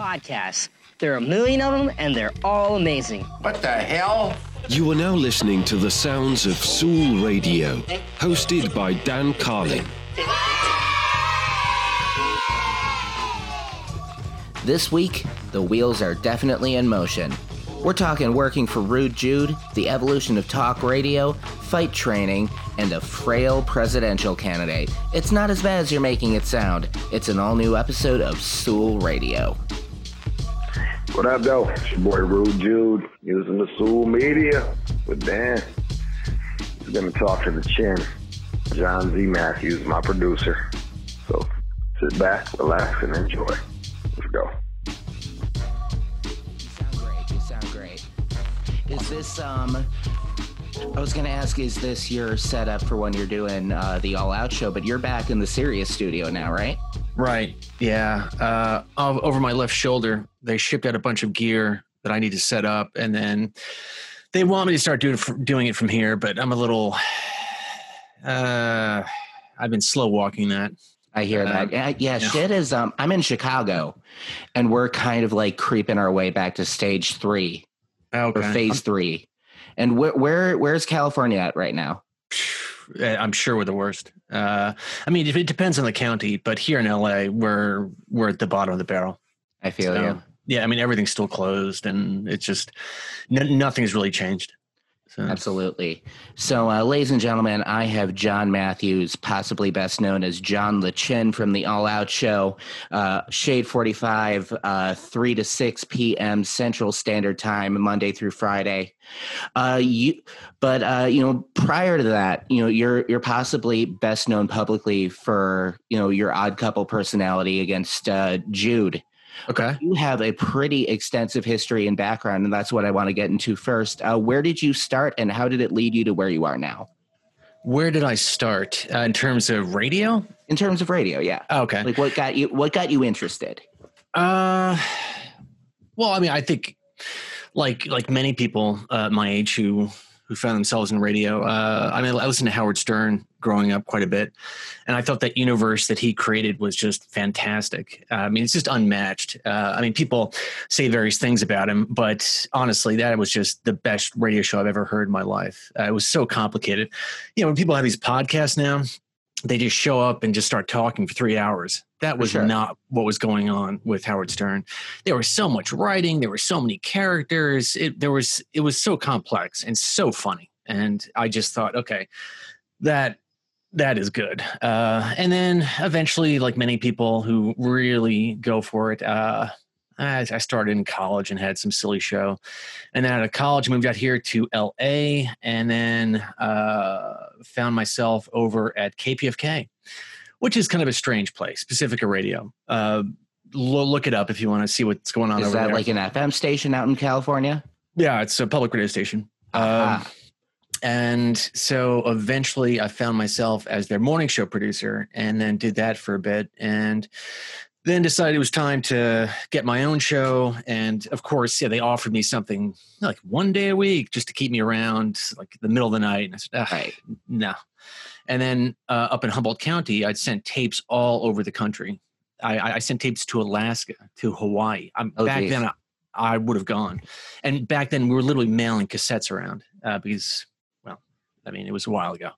podcasts. There are a million of them, and they're all amazing. What the hell? You are now listening to the sounds of Soul Radio, hosted by Dan Carlin. This week, the wheels are definitely in motion. We're talking working for Rude Jude, the evolution of talk radio, fight training, and a frail presidential candidate. It's not as bad as you're making it sound. It's an all-new episode of Soul Radio. What up, though? It's your boy Rude Jude, using the Soul Media with Dan. We're going to talk to the chin. John Z. Matthews, my producer. So sit back, relax, and enjoy. Let's go. You sound great. Is this, I was going to ask, is this your setup for when you're doing the All Out Show? But you're back in the Sirius studio now, right? Right. Yeah. Over my left shoulder, they shipped out a bunch of gear that I need to set up. And then they want me to start doing it from here, but I'm a little... I've been slow walking that. I hear that. Yeah, shit is, I'm in Chicago and we're kind of like creeping our way back to stage 3 or phase 3. And where's California at right now? I'm sure we're the worst. I mean, it depends on the county, but here in LA, we're at the bottom of the barrel. I feel you. Yeah. I mean, everything's still closed and it's just, nothing's really changed. So. Absolutely. So, ladies and gentlemen, I have John Matthews, possibly best known as John LeChin from The All Out Show, Shade 45, 3 to 6 p.m. Central Standard Time, Monday through Friday. Prior to that, you're possibly best known publicly for, your odd couple personality against Jude. Okay. You have a pretty extensive history and background, and that's what I want to get into first. Where did you start, and how did it lead you to where you are now? Where did I start in terms of radio? In terms of radio, yeah. Okay. Like what got you interested? Well, I mean, I think like many people my age who found themselves in radio. I mean, I listened to Howard Stern growing up quite a bit, and I thought that universe that he created was just fantastic. I mean, it's just unmatched. I mean, people say various things about him, but honestly, that was just the best radio show I've ever heard in my life. It was so complicated. When people have these podcasts now, they just show up and just start talking for 3 hours. That was not what was going on with Howard Stern. There was so much writing. There were so many characters. It was so complex and so funny. And I just thought, okay, that is good. And then eventually, like many people who really go for it, I started in college and had some silly show. And then out of college, moved out here to LA and then found myself over at KPFK, which is kind of a strange place, Pacifica Radio. Look it up if you want to see what's going on over there. Is that like an FM station out in California? Yeah, it's a public radio station. And so eventually I found myself as their morning show producer and then did that for a bit. And then decided it was time to get my own show. And of course, yeah, they offered me something like one day a week just to keep me around like the middle of the night. And I said, no. And then up in Humboldt County, I'd sent tapes all over the country. I sent tapes to Alaska, to Hawaii. Then I would have gone. And back then we were literally mailing cassettes around because, well, I mean, it was a while ago.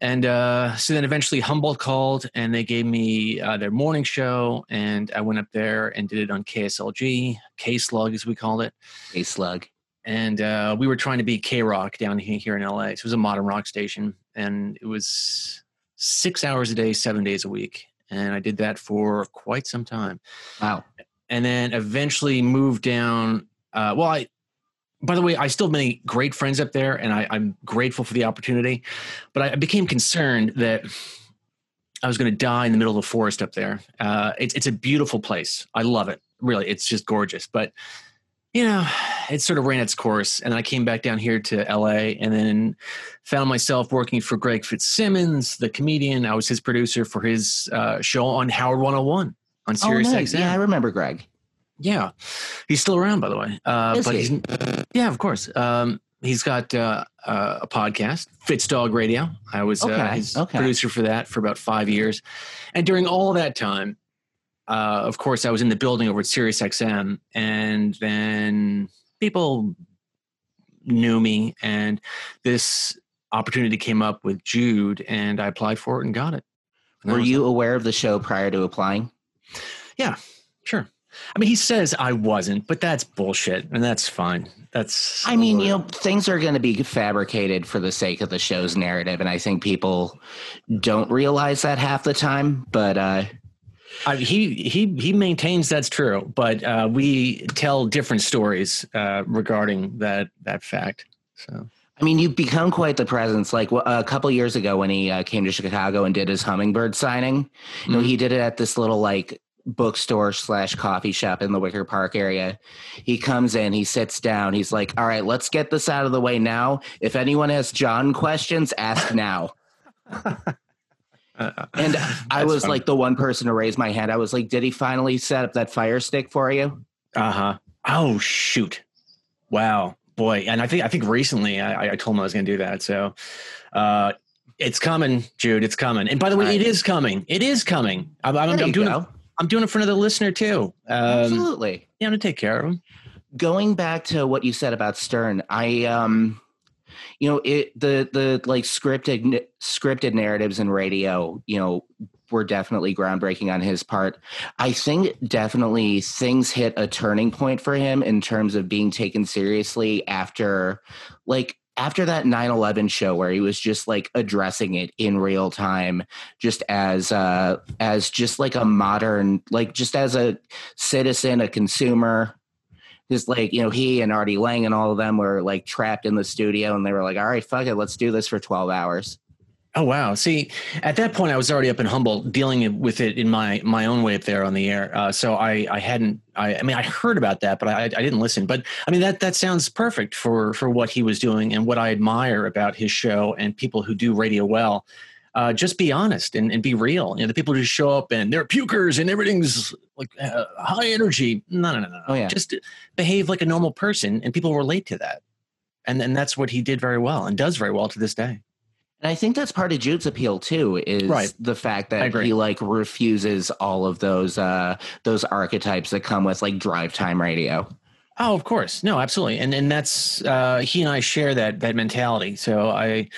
And so then eventually Humboldt called and they gave me their morning show. And I went up there and did it on KSLG, K-Slug as we called it. K-Slug. And we were trying to be K-Rock down here in LA. So it was a modern rock station. And it was 6 hours a day, 7 days a week. And I did that for quite some time. Wow. And then eventually moved down. By the way, I still have many great friends up there, and I'm grateful for the opportunity. But I became concerned that I was going to die in the middle of the forest up there. It's a beautiful place. I love it. Really, it's just gorgeous. But, it sort of ran its course. And I came back down here to L.A. and then found myself working for Greg Fitzsimmons, the comedian. I was his producer for his show on Howard 101 on SiriusXM. Oh, nice. Yeah, I remember Greg. Yeah. He's still around, by the way. Yeah, of course. He's got a podcast, Fitz Dog Radio. I was his producer for that for about 5 years. And during all that time, of course, I was in the building over at SiriusXM, and then people knew me, and this opportunity came up with Jude, and I applied for it and got it. And were you aware of the show prior to applying? Yeah, sure. I mean, he says I wasn't, but that's bullshit, and that's fine. That's, I mean, you know, things are going to be fabricated for the sake of the show's narrative, and I think people don't realize that half the time. But he maintains that's true, but we tell different stories regarding that fact. So, I mean, you've become quite the presence. Like a couple years ago, when he came to Chicago and did his Hummingbird signing, mm-hmm. you know, he did it at this little like bookstore/coffee shop in the Wicker Park area. He comes in, he sits down, he's like, all right, let's get this out of the way now. If anyone has John questions, ask now. And I was funny. Like the one person to raise my hand. I was like, did he finally set up that fire stick for you? Uh-huh. Oh, shoot. Wow, boy. And I think recently I told him I was going to do that. So, it's coming, Jude, it's coming. And by the way, right. It is coming. It is coming. I'm doing it. I'm doing it for another listener, too. Absolutely. You know, to take care of them. Going back to what you said about Stern, scripted narratives in radio, you know, were definitely groundbreaking on his part. I think definitely things hit a turning point for him in terms of being taken seriously after that 9/11 show where he was just like addressing it in real time, just as just like a modern, like just as a citizen, a consumer, just like, you know, he and Artie Lang and all of them were like trapped in the studio and they were like, all right, fuck it. Let's do this for 12 hours. Oh, wow. See, at that point I was already up in Humble dealing with it in my own way up there on the air. So I mean, I heard about that, but I didn't listen. But I mean, that sounds perfect for what he was doing and what I admire about his show and people who do radio well. Just be honest and be real. You know, the people who show up and they're pukers and everything's like high energy. No. Oh, yeah. Just behave like a normal person and people relate to that. And that's what he did very well and does very well to this day. And I think that's part of Jude's appeal, too, is the fact that he, like, refuses all of those archetypes that come with, like, drive time radio. Oh, of course. No, absolutely. And that's he and I share that mentality. So I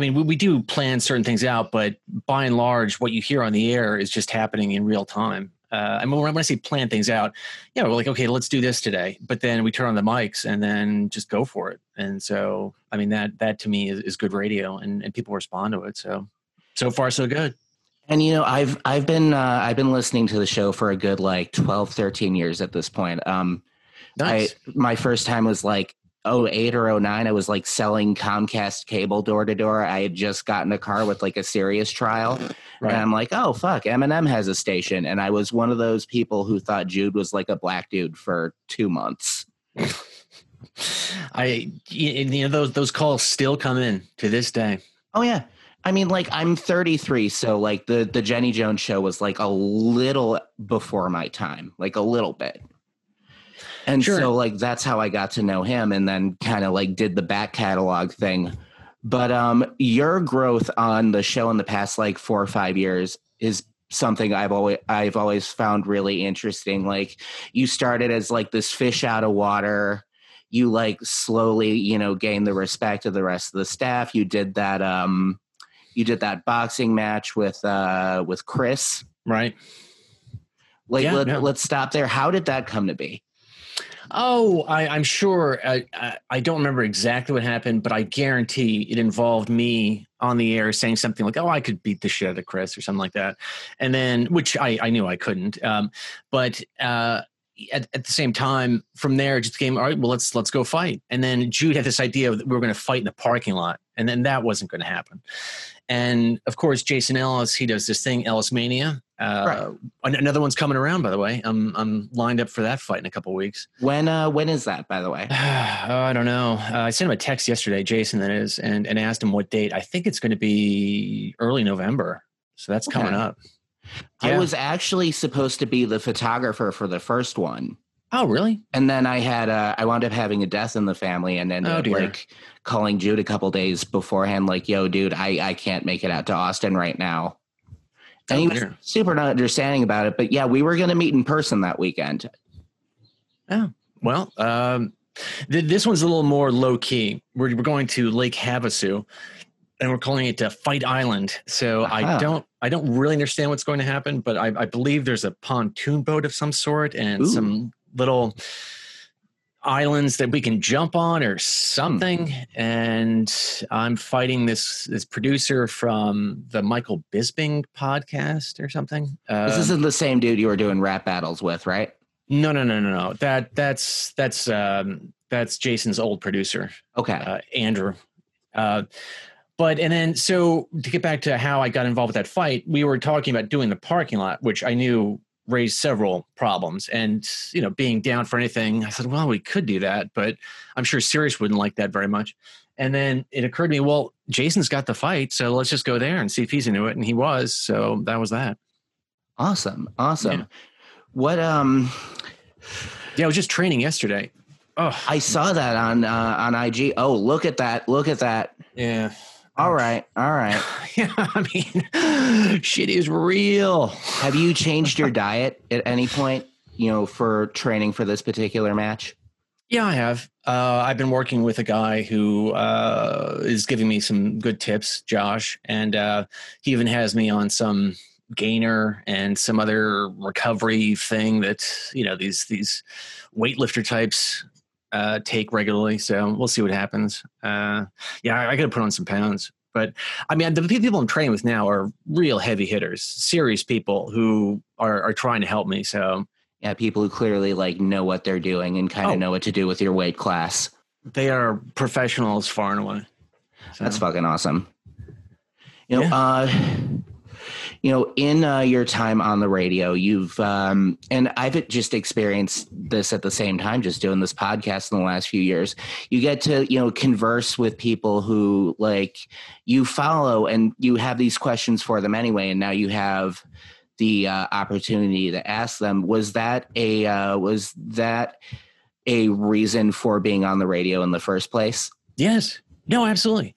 mean, we do plan certain things out, but by and large, what you hear on the air is just happening in real time. I mean, when I say plan things out, yeah, we're like, okay, let's do this today. But then we turn on the mics and then just go for it. And so, I mean, that to me is good radio, and people respond to it. So far, so good. And, you know, I've been listening to the show for a good, like 12, 13 years at this point. Nice. My first time was like 08 or 09. I was like selling Comcast cable door to door. I had just gotten a car with like a Sirius trial. Right. And I'm like, oh, fuck, Eminem has a station. And I was one of those people who thought Jude was like a black dude for 2 months. Those calls still come in to this day. Oh, yeah. I mean, like, I'm 33, so like the Jenny Jones show was like a little before my time, like a little bit. And sure. So like, that's how I got to know him and then kind of like did the back catalog thing. But your growth on the show in the past, like 4 or 5 years is something I've always found really interesting. Like you started as like this fish out of water. You like slowly, you know, gained the respect of the rest of the staff. You did that. You did that boxing match with Chris. Right. Like, yeah, let's stop there. How did that come to be? Oh, I'm sure. I don't remember exactly what happened, but I guarantee it involved me on the air saying something like, oh, I could beat the shit out of Chris or something like that. And then, which I knew I couldn't. At the same time, from there, it just became, all right, well, let's go fight. And then Jude had this idea that we were going to fight in the parking lot. And then that wasn't going to happen. And, of course, Jason Ellis, he does this thing, Ellis Mania. Right. Another one's coming around, by the way. I'm lined up for that fight in a couple of weeks. When is that, by the way? I don't know. I sent him a text yesterday, Jason, that is, and asked him what date. I think it's going to be early November. So that's coming up. Yeah. I was actually supposed to be the photographer for the first one. Oh, really? And then I wound up having a death in the family and ended up like calling Jude a couple days beforehand, like, yo, dude, I can't make it out to Austin right now. And he was super not understanding about it. But yeah, we were going to meet in person that weekend. Oh, well, this one's a little more low key. We're going to Lake Havasu, and we're calling it Fight Island. So I don't really understand what's going to happen, but I believe there's a pontoon boat of some sort and some little islands that we can jump on or something. And I'm fighting this producer from the Michael Bisping podcast or something. This isn't the same dude you were doing rap battles with, right? No. That's Jason's old producer. Okay. Andrew. So to get back to how I got involved with that fight, we were talking about doing the parking lot, which I knew raised several problems, and, you know, being down for anything, I said, well, we could do that, but I'm sure Sirius wouldn't like that very much. And then it occurred to me, well, Jason's got the fight, so let's just go there and see if he's into it. And he was, so that was that. Awesome. Yeah. I was just training yesterday. Oh, I saw that on IG. Oh, look at that. Yeah. All right. Yeah, I mean, shit is real. Have you changed your diet at any point, you know, for training for this particular match? Yeah, I have. I've been working with a guy who is giving me some good tips, Josh, and he even has me on some gainer and some other recovery thing that, you know, these weightlifter types take regularly. So we'll see what happens. I got to put on some pounds, but I mean, the people I'm training with now are real heavy hitters, serious people who are trying to help me. So yeah, people who clearly like know what they're doing and kind of know what to do with your weight class. They are professionals far and away. So. That's fucking awesome. In your time on the radio, you've and I've just experienced this at the same time, just doing this podcast in the last few years. You get to, you know, converse with people who like you follow, and you have these questions for them anyway. And now you have the opportunity to ask them. Was that a reason for being on the radio in the first place? Yes. No. Absolutely.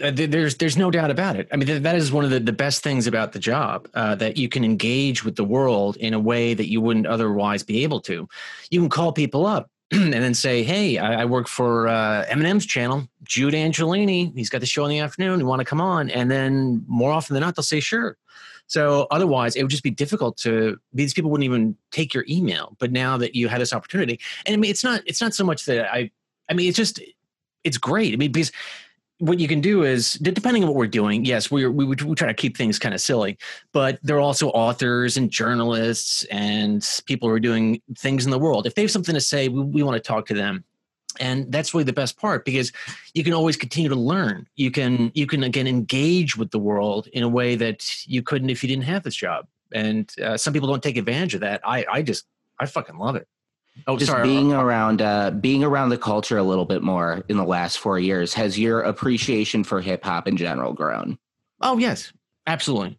There's no doubt about it. I mean, that is one of the best things about the job, that you can engage with the world in a way that you wouldn't otherwise be able to. You can call people up and then say, hey, I work for Eminem's channel, Jude Angelini. He's got the show in the afternoon. You want to come on? And then more often than not, they'll say, sure. So otherwise, it would just be difficult to – these people wouldn't even take your email. But now that you had this opportunity – and I mean, it's not so much that it's just – it's great. I mean, because – what you can do is, depending on what we're doing, yes, we try to keep things kind of silly, but there are also authors and journalists and people who are doing things in the world. If they have something to say, we want to talk to them. And that's really the best part, because you can always continue to learn. You can again, engage with the world in a way that you couldn't if you didn't have this job. And some people don't take advantage of that. I fucking love it. Being around the culture a little bit more in the last 4 years, has your appreciation for hip hop in general grown? Oh, yes, absolutely.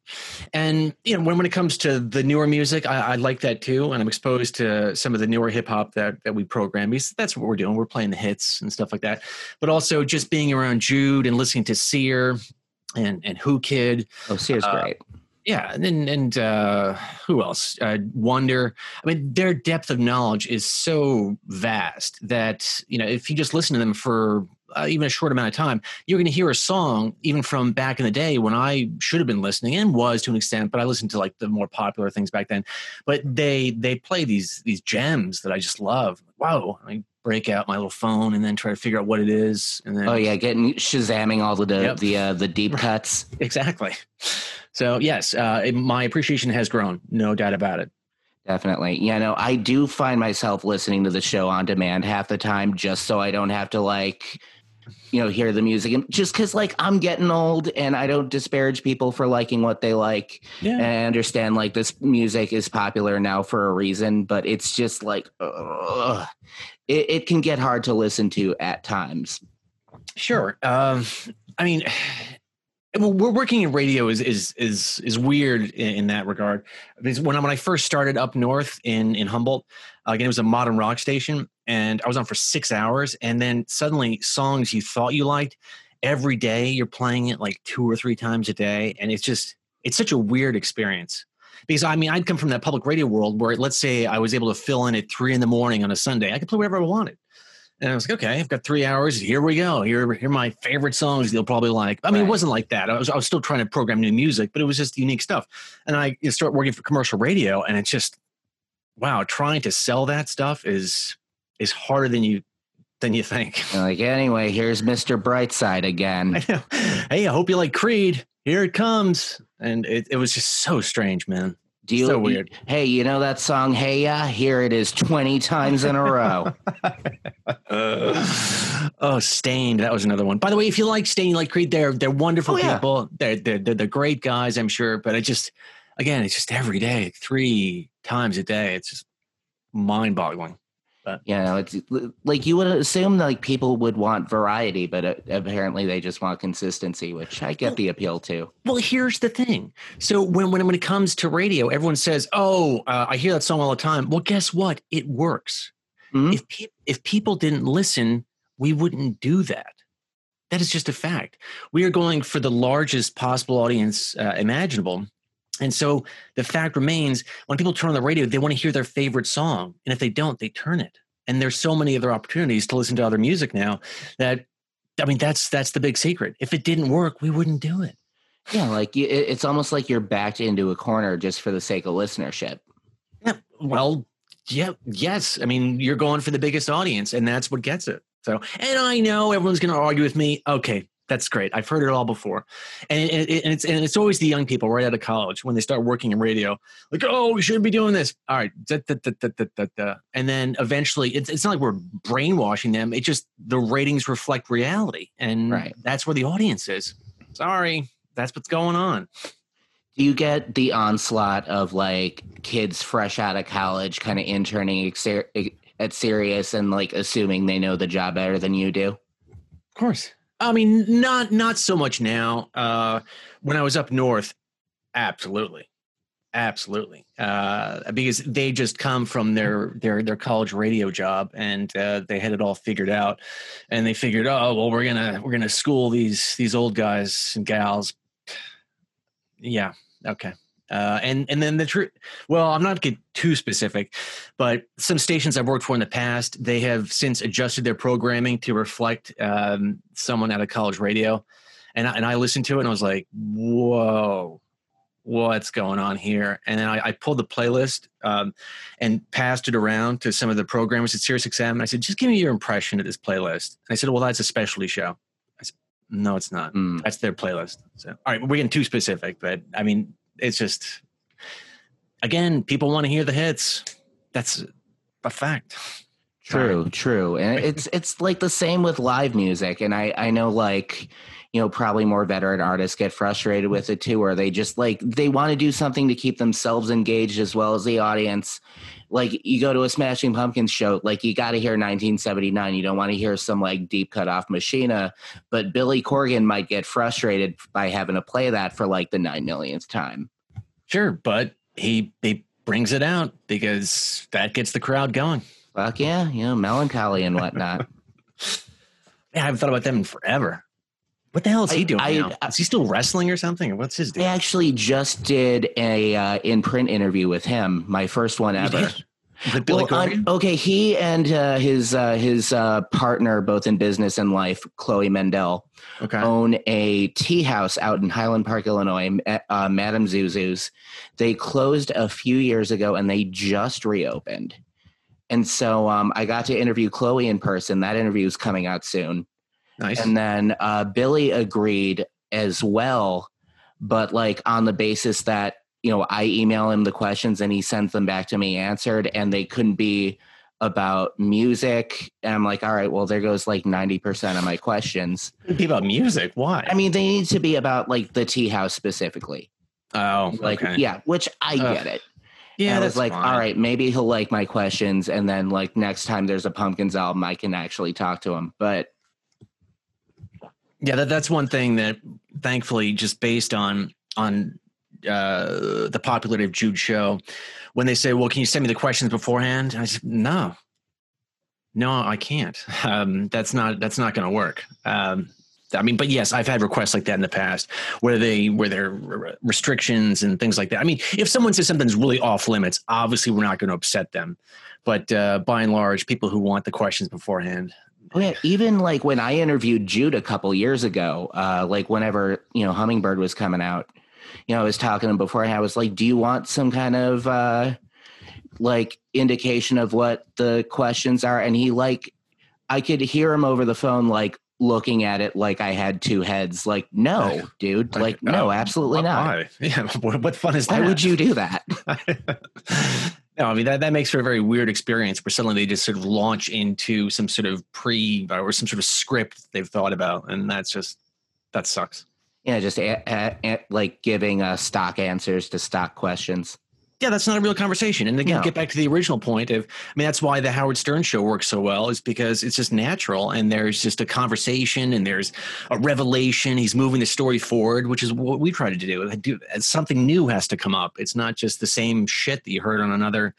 And, you know, when it comes to the newer music, I like that too. And I'm exposed to some of the newer hip hop that we program. Because that's what we're doing. We're playing the hits and stuff like that. But also just being around Jude and listening to Seer and Who Kid. Oh, Seer's great. Yeah, and who else? Wonder. I mean, their depth of knowledge is so vast that, you know, if you just listen to them for even a short amount of time, you're going to hear a song even from back in the day when I should have been listening and was to an extent, but I listened to like the more popular things back then. But they play these gems that I just love. Wow. I mean, break out my little phone and then try to figure out what it is. And then, oh yeah, getting shazamming all the deep cuts. Exactly. So yes, my appreciation has grown, no doubt about it. Definitely. Yeah, no, I do find myself listening to the show on demand half the time, just so I don't have to like, you know, hear the music, and just because like I'm getting old and I don't disparage people for liking what they like. Yeah. And I understand like this music is popular now for a reason, but it's just like, it can get hard to listen to at times. Sure. I mean, we're working in radio is weird in that regard. Because when I first started up north in Humboldt, again, it was a modern rock station, and I was on for 6 hours. And then suddenly, songs you thought you liked every day, you're playing it like 2 or 3 times a day, and it's just It's such a weird experience. Because, I mean, I'd come from that public radio world where, let's say, I was able to fill in at 3 in the morning on a Sunday. I could play whatever I wanted. And I was like, okay, I've got 3 hours. Here we go. Here are my favorite songs they'll probably like. I mean, it wasn't like that. I was still trying to program new music, but it was just unique stuff. And I start working for commercial radio, and it's just, wow, trying to sell that stuff is harder than you think. Like, anyway, here's Mr. Brightside again. I know. Hey, I hope you like Creed. Here it comes. And it was just so strange, man. So weird. Hey, you know that song, Hey Ya? Here it is 20 times in a row. Stained. That was another one. By the way, if you like Stained, you like Creed, they're wonderful people. They're great guys, I'm sure. But it's just every day, 3 times a day. It's just mind-boggling. But, you know, it's like you would assume that, like, people would want variety, but apparently they just want consistency, which I get the appeal to. Well, here's the thing. So when it comes to radio, everyone says, I hear that song all the time. Well, guess what? It works. Mm-hmm. If people didn't listen, we wouldn't do that. That is just a fact. We are going for the largest possible audience imaginable. And so the fact remains, when people turn on the radio, they want to hear their favorite song. And if they don't, they turn it. And there's so many other opportunities to listen to other music now that, I mean, that's the big secret. If it didn't work, we wouldn't do it. Yeah, like it's almost like you're backed into a corner just for the sake of listenership. Yeah, well, yeah, yes. I mean, you're going for the biggest audience, and that's what gets it. So, and I know everyone's going to argue with me. Okay. That's great. I've heard it all before. And it's always the young people right out of college when they start working in radio. Like, oh, we shouldn't be doing this. All right. And then eventually, it's not like we're brainwashing them. It just, the ratings reflect reality. And that's where the audience is. Sorry. That's what's going on. Do you get the onslaught of, like, kids fresh out of college kind of interning at Sirius and, like, assuming they know the job better than you do? Of course. I mean, not so much now. When I was up north, absolutely, because they just come from their college radio job, and they had it all figured out, and they figured, we're gonna school these old guys and gals. Yeah, okay. And then the truth, well, I'm not getting too specific, but some stations I've worked for in the past, they have since adjusted their programming to reflect someone out of college radio. And I listened to it and I was like, whoa, what's going on here? And then I pulled the playlist and passed it around to some of the programmers at SiriusXM. And I said, just give me your impression of this playlist. And I said, well, that's a specialty show. I said, no, it's not. That's their playlist. So, all right, we're getting too specific, but I mean, it's just, again, people want to hear the hits. That's a fact. True. And it's like the same with live music. And I know, like, you know, probably more veteran artists get frustrated with it too, or they just, like, they want to do something to keep themselves engaged as well as the audience. Like, you go to a Smashing Pumpkins show, like, you got to hear 1979. You don't want to hear some, like, deep cut off Machina, but Billy Corgan might get frustrated by having to play that for, like, the 9 millionth time. Sure, but he brings it out because that gets the crowd going. Fuck yeah, you know, melancholy and whatnot. Yeah, I haven't thought about them in forever. What the hell is he doing now? Is he still wrestling or something? What's his deal? I actually just did a in-print interview with him, my first one ever. With Billy Corgan? Okay, he and his partner, both in business and life, Chloe Mendel, own a tea house out in Highland Park, Illinois, Madame Zuzu's. They closed a few years ago, and they just reopened. And so I got to interview Chloe in person. That interview is coming out soon. Nice. And then Billy agreed as well, but, like, on the basis that, you know, I email him the questions and he sends them back to me answered, and they couldn't be about music. And I'm like, all right, well, there goes, like, 90% of my questions. It'd be about music. Why? I mean, they need to be about, like, the tea house specifically. Oh, like, okay. Yeah, which I get it. Yeah, and I was like, fine. All right, maybe he'll like my questions. And then, like, next time there's a Pumpkins album, I can actually talk to him. But yeah, that's one thing that, thankfully, just based on the popularity of Jude's show, when they say, well, can you send me the questions beforehand? I said, no, I can't. That's not going to work. I mean, but yes, I've had requests like that in the past where there are restrictions and things like that. I mean, if someone says something's really off limits, obviously we're not going to upset them. But by and large, people who want the questions beforehand. Oh, yeah. Even like when I interviewed Jude a couple years ago, like whenever, you know, Hummingbird was coming out, you know, I was talking to him beforehand. I was like, do you want some kind of like indication of what the questions are? And he like, I could hear him over the phone, like looking at it like I had two heads, like, no, dude, like, no, absolutely not. Yeah, what fun is that? Why would you do that? No, I mean, that makes for a very weird experience where suddenly they just sort of launch into some sort of some sort of script they've thought about. And that sucks. Yeah, just like giving stock answers to stock questions. Yeah, that's not a real conversation. And again, get back to the original point of, I mean, that's why the Howard Stern show works so well, is because it's just natural and there's just a conversation and there's a revelation. He's moving the story forward, which is what we try to do. Something new has to come up. It's not just the same shit that you heard on another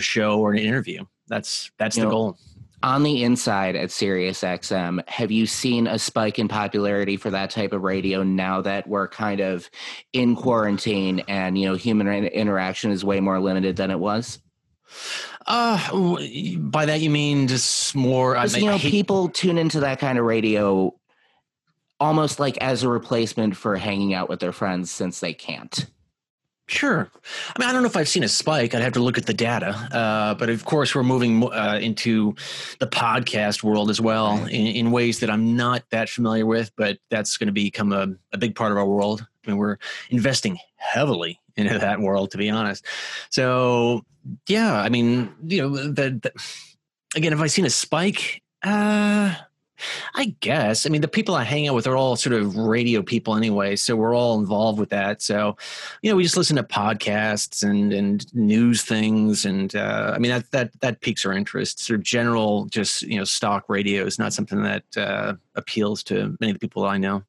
show or an interview. That's the goal. On the inside at SiriusXM, have you seen a spike in popularity for that type of radio now that we're kind of in quarantine and, you know, human interaction is way more limited than it was? By that you mean just more... people tune into that kind of radio almost like as a replacement for hanging out with their friends since they can't. Sure. I mean, I don't know if I've seen a spike. I'd have to look at the data. But of course, we're moving into the podcast world as well in ways that I'm not that familiar with. But that's going to become a big part of our world. I mean, we're investing heavily into that world, to be honest. So, yeah, I mean, you know, again, have I seen a spike? I guess. I mean, the people I hang out with are all sort of radio people anyway, so we're all involved with that. So, you know, we just listen to podcasts and news things, and I mean that piques our interest. Sort of general, just, you know, stock radio is not something that appeals to many of the people I know.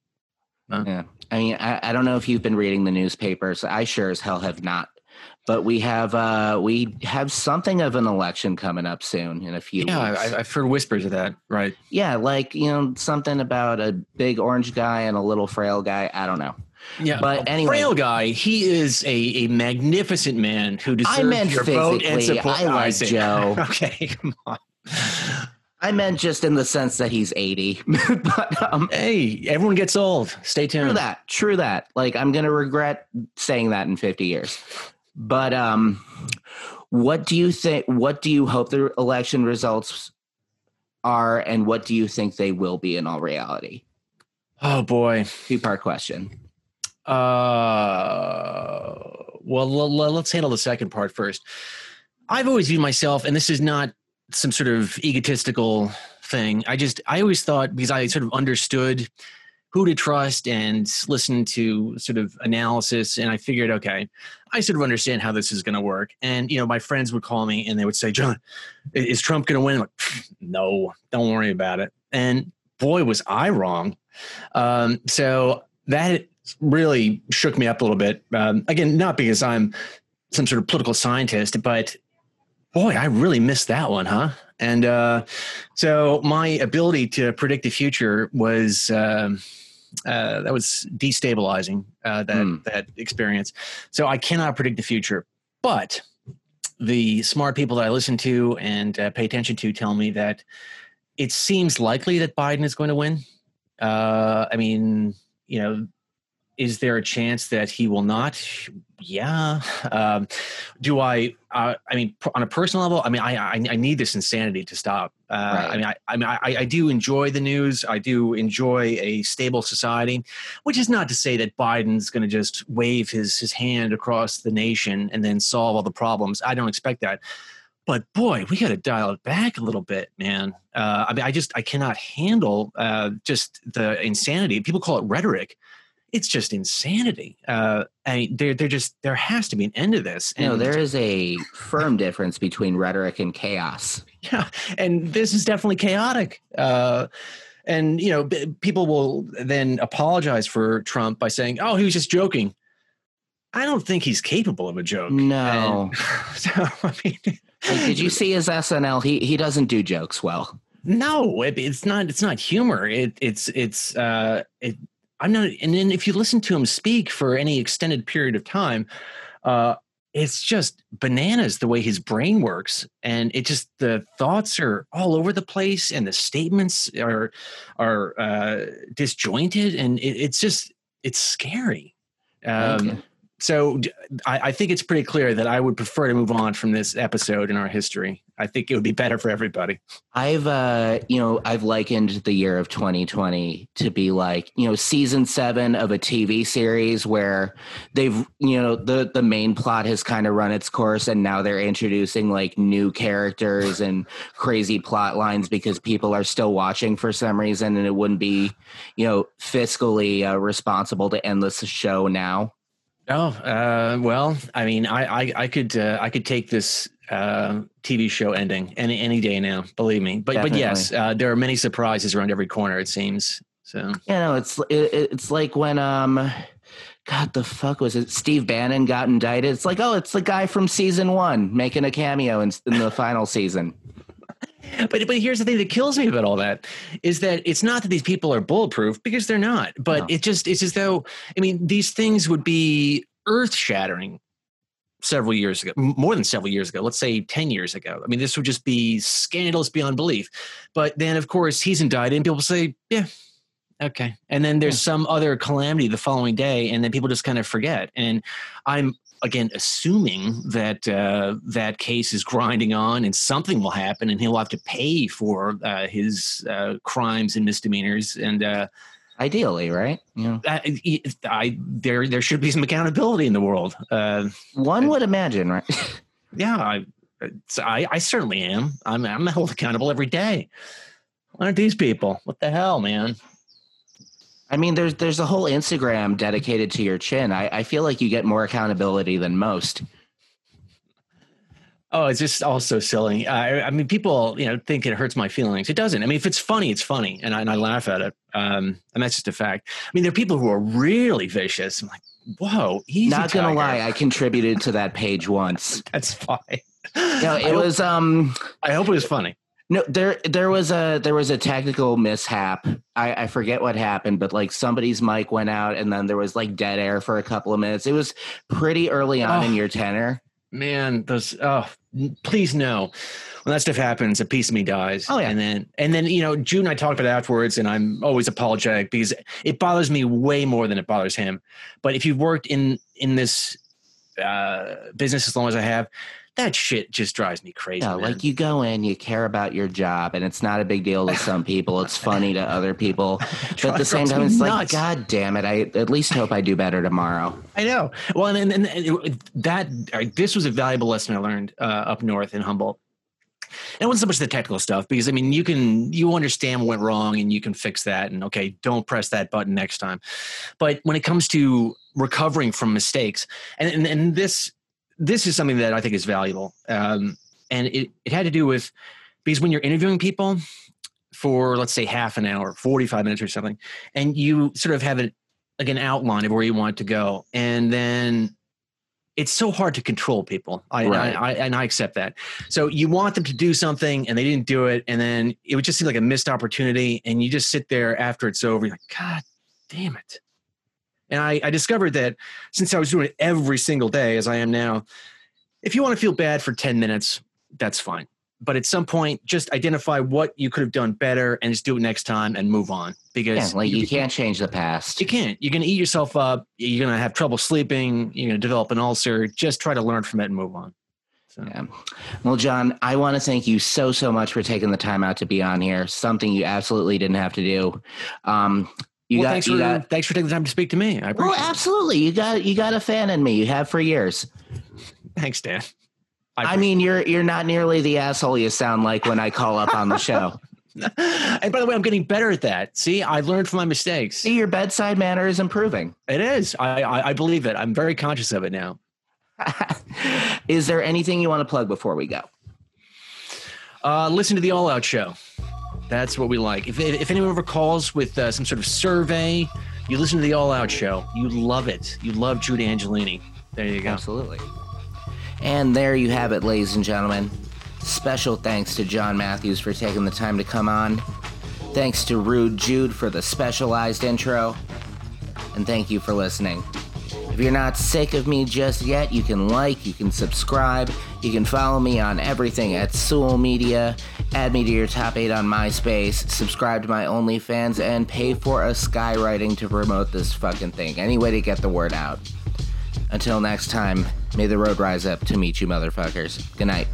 Yeah, I mean, I don't know if you've been reading the newspapers. I sure as hell have not. But we have something of an election coming up soon in a few weeks. Yeah, I've heard whispers of that, right? Yeah, like, you know, something about a big orange guy and a little frail guy. I don't know. Yeah, but anyway, frail guy. He is a magnificent man who deserves your vote and support. I like Joe. Okay, come on. I meant just in the sense that he's 80. But, hey, everyone gets old. Stay tuned. True that. Like, I'm going to regret saying that in 50 years. But what do you think? What do you hope the election results are, and what do you think they will be in all reality? Oh boy, 2-part question. Well, let's handle the second part first. I've always viewed myself, and this is not some sort of egotistical thing. I always thought, because I sort of understood who to trust and listen to sort of analysis. And I figured, okay, I sort of understand how this is going to work. And, you know, my friends would call me and they would say, John, is Trump going to win? I'm like, no, don't worry about it. And boy, was I wrong. So that really shook me up a little bit. Again, not because I'm some sort of political scientist, but boy, I really missed that one, huh? And so my ability to predict the future was... that was destabilizing, that experience. So I cannot predict the future, but the smart people that I listen to and pay attention to tell me that it seems likely that Biden is going to win. I mean, you know, is there a chance that he will not? Yeah. Do I? I mean, on a personal level, I mean, I need this insanity to stop. Right. I mean, I do enjoy the news. I do enjoy a stable society, which is not to say that Biden's going to just wave his hand across the nation and then solve all the problems. I don't expect that. But boy, we got to dial it back a little bit, man. I mean, I cannot handle just the insanity. People call it rhetoric. It's just insanity. I mean, there has to be an end to this. And no, there is a firm difference between rhetoric and chaos. Yeah, and this is definitely chaotic. And, you know, people will then apologize for Trump by saying, oh, he was just joking. I don't think he's capable of a joke. No. And so, I mean, did you see his SNL? He doesn't do jokes well. No, it's not. It's not humor. It's I'm not. And then if you listen to him speak for any extended period of time, it's just bananas the way his brain works, and it just, the thoughts are all over the place, and the statements are disjointed, and it's scary. Okay. So I think it's pretty clear that I would prefer to move on from this episode in our history. I think it would be better for everybody. I've likened the year of 2020 to be like, season 7 of a TV series where they've, the main plot has kind of run its course, and now they're introducing like new characters and crazy plot lines because people are still watching for some reason, and it wouldn't be, fiscally responsible to end this show now. I could take this TV show ending any day now, believe me. But yes, there are many surprises around every corner, it seems. So it's like when God, the fuck was it? Steve Bannon got indicted. It's like, oh, it's the guy from season 1 making a cameo in the final season. But here's the thing that kills me about all that is that it's not that these people are bulletproof, because they're not. But no. It's as though, these things would be earth-shattering several years ago, more than several years ago, let's say 10 years ago. This would just be scandalous beyond belief. But then, of course, he's indicted and people say, yeah, okay. And then there's some other calamity the following day, and then people just kind of forget. And I'm again assuming that that case is grinding on, and something will happen, and he'll have to pay for his crimes and misdemeanors, and ideally, right? There should be some accountability in the world. One would imagine, right? Yeah, I certainly am. I'm held accountable every day. Aren't these people? What the hell, man? There's a whole Instagram dedicated to your chin. I feel like you get more accountability than most. Oh, it's just all so silly. People, think it hurts my feelings. It doesn't. If it's funny, it's funny, and I laugh at it. And that's just a fact. There are people who are really vicious. I'm like, whoa, easy. Not gonna lie, I contributed to that page once. That's fine. I hope it was funny. No, there was a technical mishap. I forget what happened, but like somebody's mic went out, and then there was like dead air for a couple of minutes. It was pretty early on in your tenor. Man, please no. When that stuff happens, a piece of me dies. Oh yeah. And then Jude and I talked about it afterwards, and I'm always apologetic because it bothers me way more than it bothers him. But if you've worked in this business as long as I have, that shit just drives me crazy. Yeah, like you go in, you care about your job, and it's not a big deal to some people. It's funny to other people. But at the same time, it's like, God damn it. I at least hope I do better tomorrow. I know. Well, this was a valuable lesson I learned up north in Humboldt. And it wasn't so much the technical stuff, because you understand what went wrong and you can fix that, and okay, don't press that button next time. But when it comes to recovering from mistakes, and this is something that I think is valuable. And it had to do with, because when you're interviewing people for, let's say, half an hour, 45 minutes or something, and you sort of have an outline of where you want it to go, and then it's so hard to control people. Right. I accept that. So you want them to do something and they didn't do it, and then it would just seem like a missed opportunity, and you just sit there after it's over, you're like, God damn it. And I discovered that since I was doing it every single day as I am now, if you want to feel bad for 10 minutes, that's fine. But at some point, just identify what you could have done better and just do it next time and move on. Because you can't change the past. You can't. You're going to eat yourself up. You're going to have trouble sleeping. You're going to develop an ulcer. Just try to learn from it and move on. So. Yeah. Well, John, I want to thank you so much for taking the time out to be on here. Something you absolutely didn't have to do. Thanks for taking the time to speak to me. I appreciate it. Well, absolutely. You got a fan in me. You have for years. Thanks, Dan. You're not nearly the asshole you sound like when I call up on the show. And by the way, I'm getting better at that. See, I learned from my mistakes. See, your bedside manner is improving. It is. I believe it. I'm very conscious of it now. Is there anything you want to plug before we go? Listen to The All Out Show. That's what we like. If anyone ever calls with some sort of survey, you listen to The All Out Show. You love it. You love Jude Angelini. There you go. Absolutely. And there you have it, ladies and gentlemen. Special thanks to John Matthews for taking the time to come on. Thanks to Rude Jude for the specialized intro. And thank you for listening. If you're not sick of me just yet, you can like, you can subscribe, you can follow me on everything at Soul Media, add me to your top 8 on MySpace, subscribe to my OnlyFans, and pay for a skywriting to promote this fucking thing. Any way to get the word out. Until next time, may the road rise up to meet you motherfuckers. Good night.